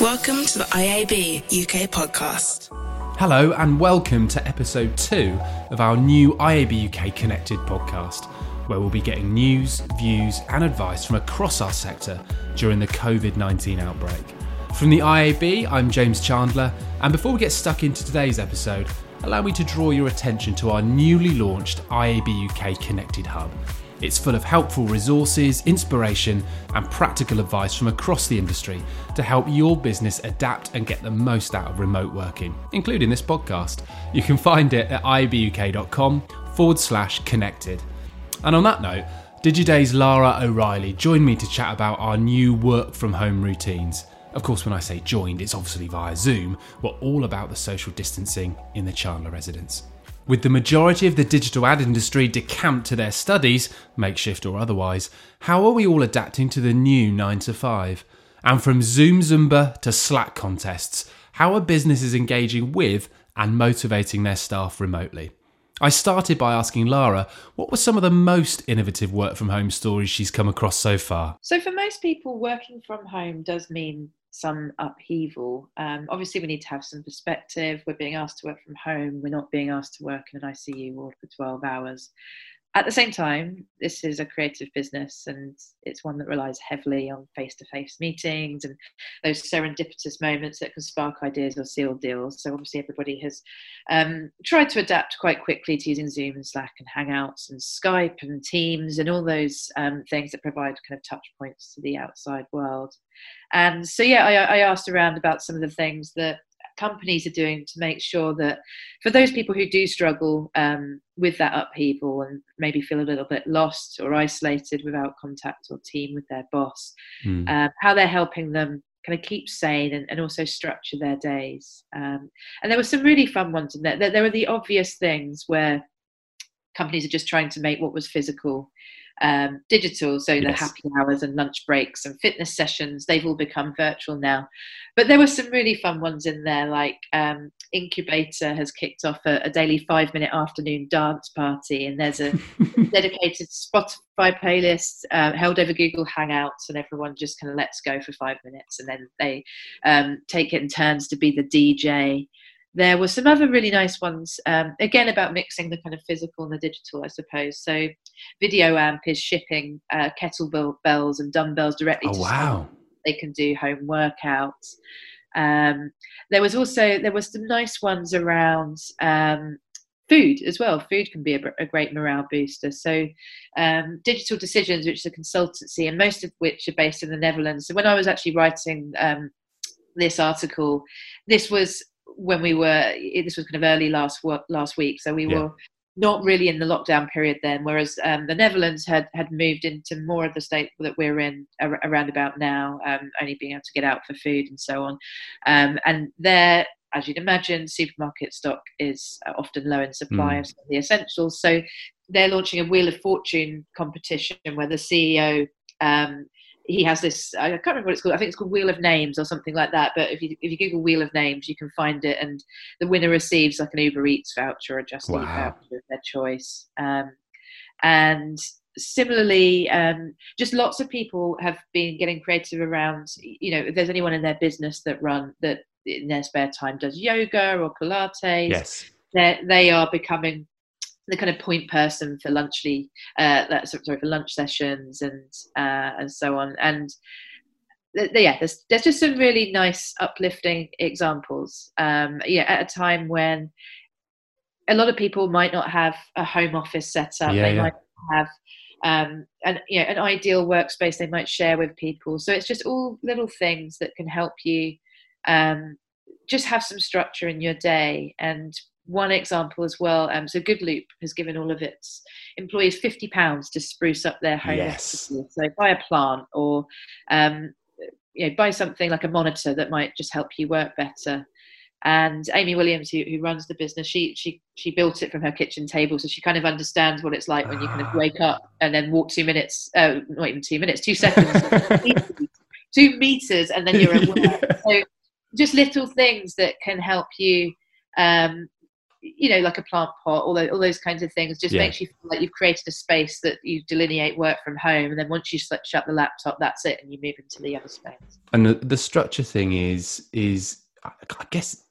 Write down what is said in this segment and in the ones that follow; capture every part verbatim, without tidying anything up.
Welcome to the I A B U K podcast. Hello and welcome to episode two of our new I A B U K Connected podcast, where we'll be getting news, views and advice from across our sector during the covid nineteen outbreak. From the I A B, I'm James Chandler, and before we get stuck into today's episode, allow me to draw your attention to our newly launched I A B U K Connected Hub. It's full of helpful resources, inspiration, and practical advice from across the industry to help your business adapt and get the most out of remote working, including this podcast. You can find it at iabuk.com forward slash connected. And on that note, Digiday's Lara O'Reilly joined me to chat about our new work from home routines. Of course, when I say joined, it's obviously via Zoom. We're all about the social distancing in the Chandler residence. With the majority of the digital ad industry decamped to their studies, makeshift or otherwise, how are we all adapting to the new nine to five? And from Zoom Zumba to Slack contests, how are businesses engaging with and motivating their staff remotely? I started by asking Lara, what were some of the most innovative work from home stories she's come across so far? So for most people, working from home does mean some upheaval. Um, obviously, we need to have some perspective. We're being asked to work from home. We're not being asked to work in an I C U ward for twelve hours. At the same time, this is a creative business, and it's one that relies heavily on face-to-face meetings and those serendipitous moments that can spark ideas or seal deals. So obviously everybody has um, tried to adapt quite quickly to using Zoom and Slack and Hangouts and Skype and Teams and all those um, things that provide kind of touch points to the outside world. And so, yeah, I, I asked around about some of the things that companies are doing to make sure that for those people who do struggle um, with that upheaval and maybe feel a little bit lost or isolated without contact or team with their boss, mm. uh, how they're helping them kind of keep sane and, and also structure their days. Um, and there were some really fun ones in there. There, there were the obvious things where companies are just trying to make what was physical um, digital. So yes, the happy hours and lunch breaks and fitness sessions, they've all become virtual now. But there were some really fun ones in there, like um, Incubator has kicked off a, a daily five minute afternoon dance party. And there's a dedicated Spotify playlist uh, held over Google Hangouts, and everyone just kind of lets go for five minutes. And then they um, take it in turns to be the D J. There were some other really nice ones, um, again, about mixing the kind of physical and the digital, I suppose. So Video Amp is shipping uh, kettlebells and dumbbells directly oh, to wow. They can do home workouts. Um, there was also, there were some nice ones around um, food as well. Food can be a, a great morale booster. So um, Digital Decisions, which is a consultancy, and most of which are based in the Netherlands. So when I was actually writing um, this article, this was... when we were, this was kind of early last last week, so we yeah. were not really in the lockdown period then, whereas um, the Netherlands had, had moved into more of the state that we're in ar- around about now, um, only being able to get out for food and so on. Um, and there, as you'd imagine, supermarket stock is often low in supply mm. of some of the essentials. So they're launching a Wheel of Fortune competition where the C E O... Um, he has this, I can't remember what it's called. I think it's called Wheel of Names or something like that. But if you if you Google Wheel of Names, you can find it. And the winner receives like an Uber Eats voucher or a Just wow. Eat voucher of their choice. Um, and similarly, um, just lots of people have been getting creative around, you know, if there's anyone in their business that run, that in their spare time does yoga or Pilates, yes, they are becoming the kind of point person for lunchly, uh, sorry, for lunch sessions and uh, and so on. And th- yeah, there's there's just some really nice uplifting examples. Um, yeah, at a time when a lot of people might not have a home office set up, yeah, they yeah. might have um, an you know an ideal workspace they might share with people. So it's just all little things that can help you um, just have some structure in your day. And one example as well, um, so Good Loop has given all of its employees fifty pounds to spruce up their home. Yes. So buy a plant or um, you know, buy something like a monitor that might just help you work better. And Amy Williams, who, who runs the business, she she she built it from her kitchen table, so she kind of understands what it's like when ah. you kind of wake up and then walk two minutes, uh, not even two minutes, two seconds, two meters, and then you're aware. Yeah. So just little things that can help you um, you know, like a plant pot, all those, all those kinds of things, just yeah. makes you feel like you've created a space that you delineate work from home. And then once you shut the laptop, that's it. And you move into the other space. And the, the structure thing is, is I guess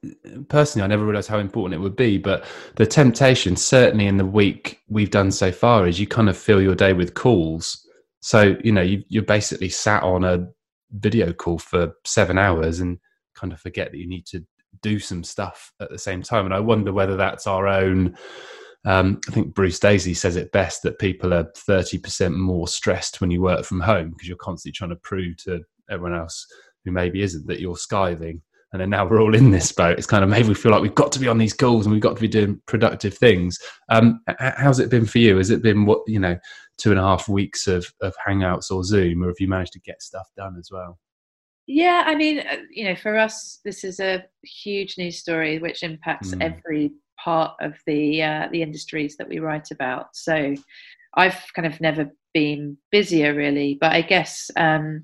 personally, I never realized how important it would be, but the temptation, certainly in the week we've done so far, is you kind of fill your day with calls. So, you know, you, you're basically sat on a video call for seven hours and kind of forget that you need to do some stuff at the same time. And I wonder whether that's our own, um, I think Bruce Daisy says it best, that people are thirty percent more stressed when you work from home because you're constantly trying to prove to everyone else who maybe isn't that you're skiving. And then now we're all in this boat. It's kind of made we feel like we've got to be on these calls and we've got to be doing productive things. Um, how's it been for you? Has it been, what, you know, two and a half weeks of, of Hangouts or Zoom, or have you managed to get stuff done as well? Yeah, I mean, you know, for us, this is a huge news story which impacts mm. every part of the uh, the industries that we write about. So I've kind of never been busier, really. But I guess um,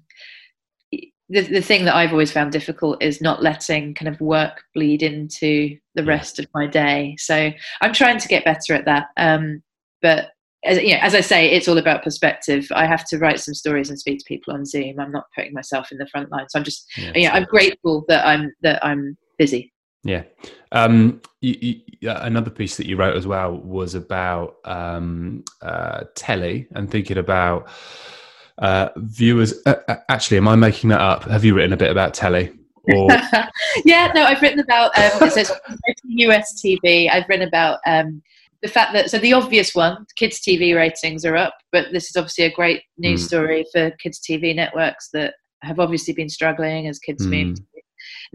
the the thing that I've always found difficult is not letting kind of work bleed into the yeah. rest of my day. So I'm trying to get better at that. Um, but As, you know, as I say, it's all about perspective. I have to write some stories and speak to people on Zoom. I'm not putting myself in the front line, so I'm just, yeah, you know, I'm grateful that I'm that I'm busy. Yeah. Um, you, you, another piece that you wrote as well was about um, uh, telly and thinking about uh, viewers. Uh, actually, am I making that up? Have you written a bit about telly? Or... yeah. No, I've written about um, so U S T V. I've written about. Um, The fact that, so the obvious one, kids' T V ratings are up, but this is obviously a great news mm. story for kids' T V networks that have obviously been struggling as kids mm. move to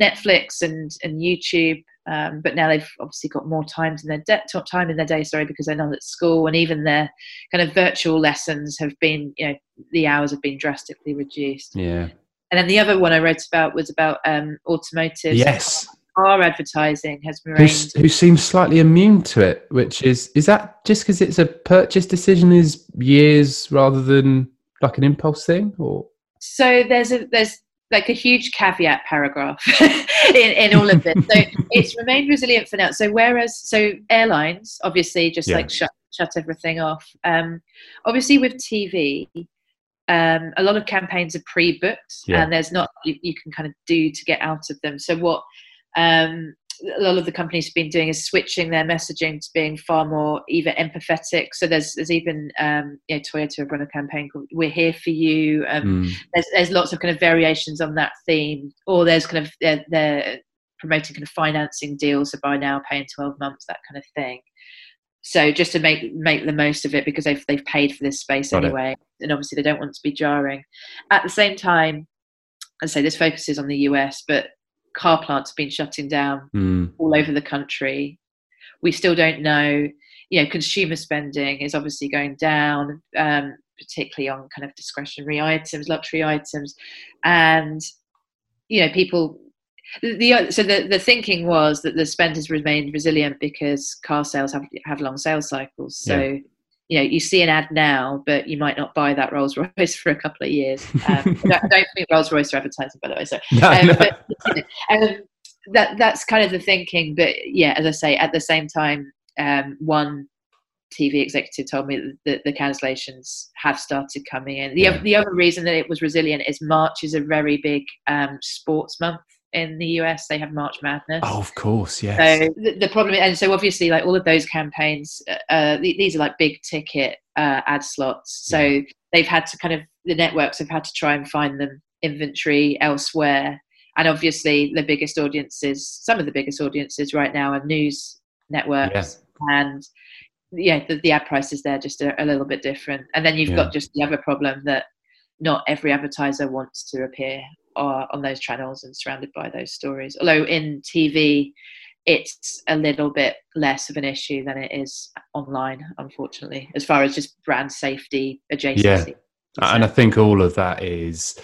Netflix and, and YouTube, um, but now they've obviously got more time in their de- time in their day, sorry, because they're not at school, and even their kind of virtual lessons have been, you know, the hours have been drastically reduced. Yeah. And then the other one I wrote about was about um, automotive. Yes. Our advertising has Who's, who seems slightly immune to it, which is is that just because it's a purchase decision is years rather than like an impulse thing? Or so there's a there's like a huge caveat paragraph in, in all of this, so it's remained resilient for now. So whereas so airlines obviously just yeah. like shut shut everything off, um obviously with T V, Um, a lot of campaigns are pre-booked yeah. and there's not you, you can kind of do to get out of them. So what Um, a lot of the companies have been doing is switching their messaging to being far more either empathetic. So there's there's even um, you know, Toyota have run a campaign called "We're Here for You." Um, mm. There's there's lots of kind of variations on that theme, or there's kind of they're, they're promoting kind of financing deals, so buy now, pay in twelve months, that kind of thing. So just to make make the most of it because they've they've paid for this space Got anyway, it. And obviously they don't want to be jarring. At the same time, I'd say this focuses on the U S, but car plants have been shutting down mm. all over the country. We still don't know, you know, consumer spending is obviously going down, um, particularly on kind of discretionary items, luxury items. And, you know, people, the so the, the thinking was that the spend has remained resilient because car sales have, have long sales cycles. So, yeah. you know, you see an ad now, but you might not buy that Rolls-Royce for a couple of years. Um, I, don't, I don't think Rolls-Royce are advertising, by the way. So no, um, no. But, you know, um, that that's kind of the thinking. But yeah, as I say, at the same time, um, one T V executive told me that the, the cancellations have started coming in. The, yeah. the other reason that it was resilient is March is a very big um, sports month. In the U S, they have March Madness. Oh, of course, yes. So the, the problem, and so obviously, like all of those campaigns, uh, th- these are like big ticket uh, ad slots. So yeah. they've had to kind of the networks have had to try and find them inventory elsewhere. And obviously, the biggest audiences, some of the biggest audiences right now, are news networks, yeah. and yeah, the, the ad prices there just are a little bit different. And then you've yeah. got just the other problem that not every advertiser wants to appear on those channels and surrounded by those stories. Although in T V, it's a little bit less of an issue than it is online, unfortunately, as far as just brand safety adjacency. Yeah, and I think all of that is,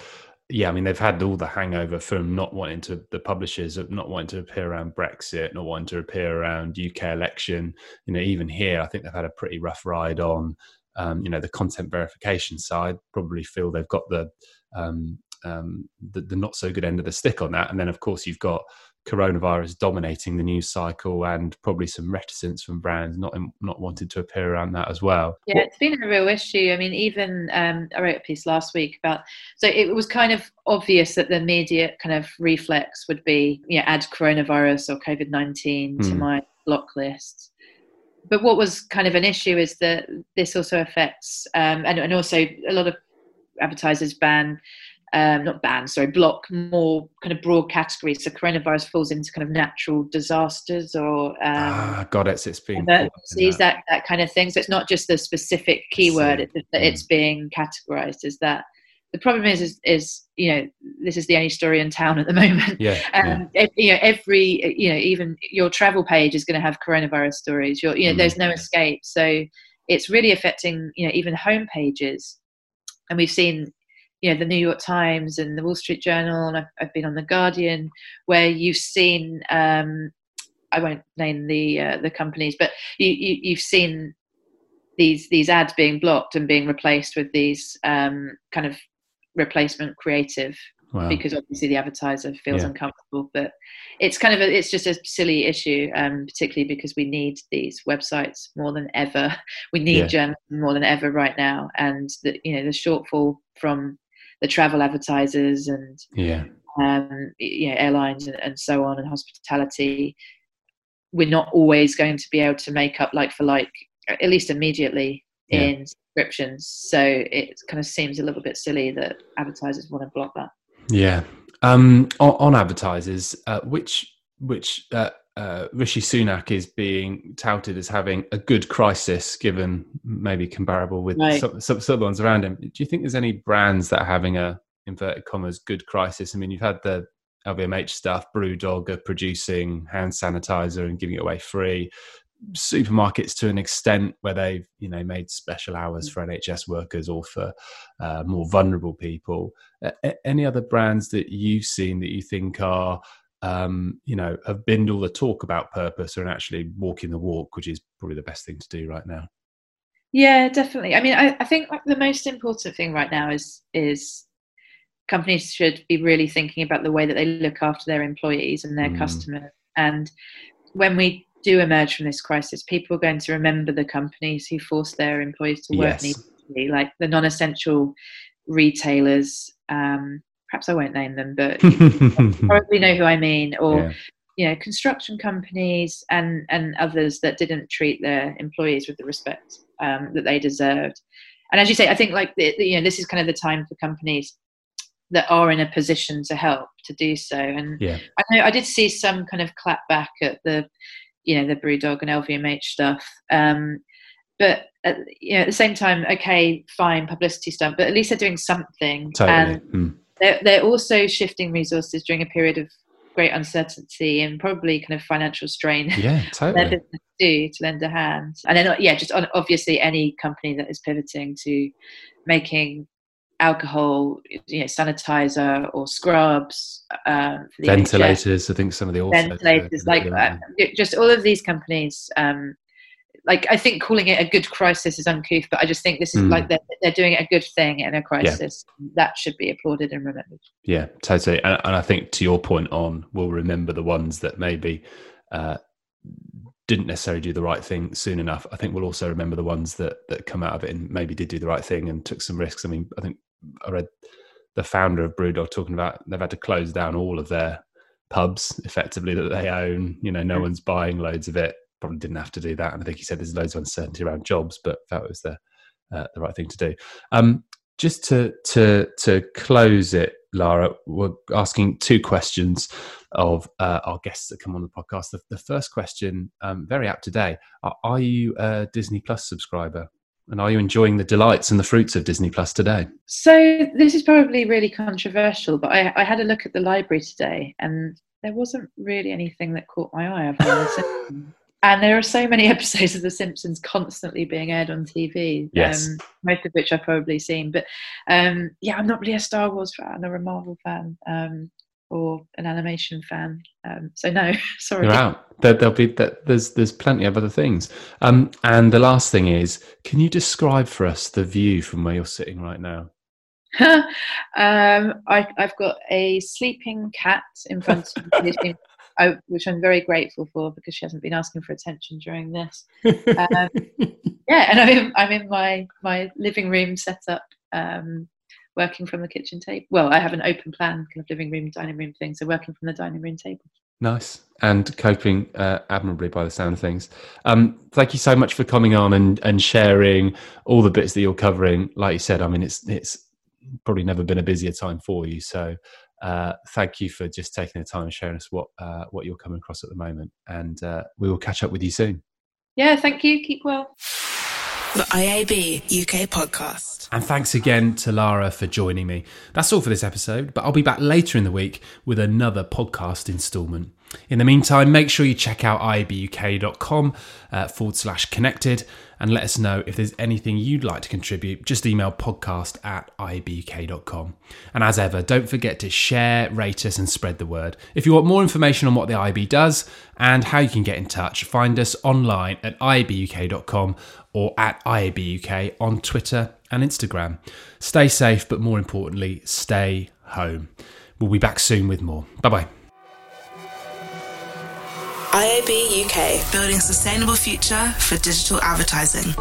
yeah, I mean, they've had all the hangover from not wanting to, the publishers of not wanting to appear around Brexit, not wanting to appear around U K election. You know, even here, I think they've had a pretty rough ride on, um, you know, the content verification side, probably feel they've got the, um, Um, the, the not so good end of the stick on that. And then of course you've got coronavirus dominating the news cycle, and probably some reticence from brands not not wanting to appear around that as well. Yeah, it's been a real issue. I mean, even um, I wrote a piece last week about, so it was kind of obvious that the immediate kind of reflex would be, you know, add coronavirus or COVID nineteen to mm. my block list. But what was kind of an issue is that this also affects, um, and, and also a lot of advertisers ban, um, not ban, sorry, block more kind of broad categories. So coronavirus falls into kind of natural disasters or... Um, ah, God, it's, it's being... That. That, that kind of thing. So it's not just the specific keyword, it's that mm. it's being categorised as that. The problem is, is, is, you know, this is the only story in town at the moment. Yeah, um, yeah. If, you know, every, you know, even your travel page is going to have coronavirus stories. You're, you know, mm. there's no escape. So it's really affecting, you know, even home pages. And we've seen, you know, the New York Times and the Wall Street Journal, and I've, I've been on The Guardian, where you've seen, um, I won't name the uh, the companies, but you, you, you've seen these these ads being blocked and being replaced with these um, kind of replacement creative. Wow. Because obviously the advertiser feels yeah. uncomfortable, but it's kind of a, it's just a silly issue, um particularly because we need these websites more than ever. We need yeah. journalism more than ever right now, and the, you know, the shortfall from the travel advertisers and yeah um you know, airlines and, and so on, and hospitality, we're not always going to be able to make up like for like, at least immediately, yeah. in subscriptions. So it kind of seems a little bit silly that advertisers want to block that. Yeah. Um, on, on advertisers, uh, which which uh, uh, Rishi Sunak is being touted as having a good crisis, given maybe comparable with right. some, some, some ones around him. Do you think there's any brands that are having a, inverted commas, good crisis? I mean, you've had the L V M H stuff, BrewDog are producing hand sanitizer and giving it away free. Supermarkets to an extent where they've, you know, made special hours for N H S workers or for uh, more vulnerable people. A- any other brands that you've seen that you think are, um, you know, have binned all the talk about purpose and actually walking the walk, which is probably the best thing to do right now? Yeah, definitely. I mean, I, I think the most important thing right now is is companies should be really thinking about the way that they look after their employees and their mm. customers. And when we do emerge from this crisis, people are going to remember the companies who forced their employees to work yes. needlessly, like the non-essential retailers. Um, perhaps I won't name them, but you probably know who I mean. Or yeah. you know, construction companies and and others that didn't treat their employees with the respect um, that they deserved. And as you say, I think like the, you know, this is kind of the time for companies that are in a position to help to do so. And yeah. I know I did see some kind of clap back at the, you know, the BrewDog and L V M H stuff. Um, but, at, you know, at the same time, okay, fine, publicity stuff, but at least they're doing something. Totally. And mm. they're, they're also shifting resources during a period of great uncertainty and probably kind of financial strain. Yeah, totally. to, to lend a hand. And then, yeah, just on, obviously any company that is pivoting to making alcohol, you know, sanitizer or scrubs, um, for the ventilators. N H S. I think some of the also ventilators, like that. Just all of these companies. Um, like I think calling it a good crisis is uncouth, but I just think this is mm. like they're, they're doing a good thing in a crisis. Yeah. That should be applauded and remembered. Yeah, totally. And, and I think to your point on, we'll remember the ones that maybe uh, didn't necessarily do the right thing soon enough. I think we'll also remember the ones that that come out of it and maybe did do the right thing and took some risks. I mean, I think I read the founder of BrewDog talking about they've had to close down all of their pubs effectively that they own. You know, no one's buying loads of it. Probably didn't have to do that. And I think he said there's loads of uncertainty around jobs, but felt it was the uh, the right thing to do. Um, just to to to close it, Lara, we're asking two questions of uh, our guests that come on the podcast. The, the first question, um, very apt today, are, are you a Disney Plus subscriber? And are you enjoying the delights and the fruits of Disney Plus today? So this is probably really controversial, but I, I had a look at the library today and there wasn't really anything that caught my eye. I've heard of it. And there are so many episodes of The Simpsons constantly being aired on T V, yes. um, most of which I've probably seen. But um, yeah, I'm not really a Star Wars fan or a Marvel fan um, or an animation fan. Um, so no, sorry. You're out. There, there'll be, there, there's, there's plenty of other things. Um, and the last thing is, can you describe for us the view from where you're sitting right now? um, I, I've got a sleeping cat in front of me. I, which I'm very grateful for, because she hasn't been asking for attention during this. Um, yeah, and I'm in, I'm in my, my living room setup, um, working from the kitchen table. Well, I have an open plan kind of living room, dining room thing, so working from the dining room table. Nice, and coping uh, admirably by the sound of things. Um, thank you so much for coming on and, and sharing all the bits that you're covering. Like you said, I mean, it's it's probably never been a busier time for you. So uh, thank you for just taking the time and sharing us what uh, what you're coming across at the moment. And uh, we will catch up with you soon. Yeah, thank you. Keep well. The I A B U K podcast. And thanks again to Lara for joining me. That's all for this episode, but I'll be back later in the week with another podcast instalment. In the meantime, make sure you check out I A B U K dot com uh, forward slash connected and let us know if there's anything you'd like to contribute. Just email podcast at I A B U K dot com. And as ever, don't forget to share, rate us and spread the word. If you want more information on what the I A B does and how you can get in touch, find us online at I A B U K dot com or at I A B U K on Twitter and Instagram. Stay safe, but more importantly, stay home. We'll be back soon with more. Bye-bye. I A B U K, building sustainable future for digital advertising.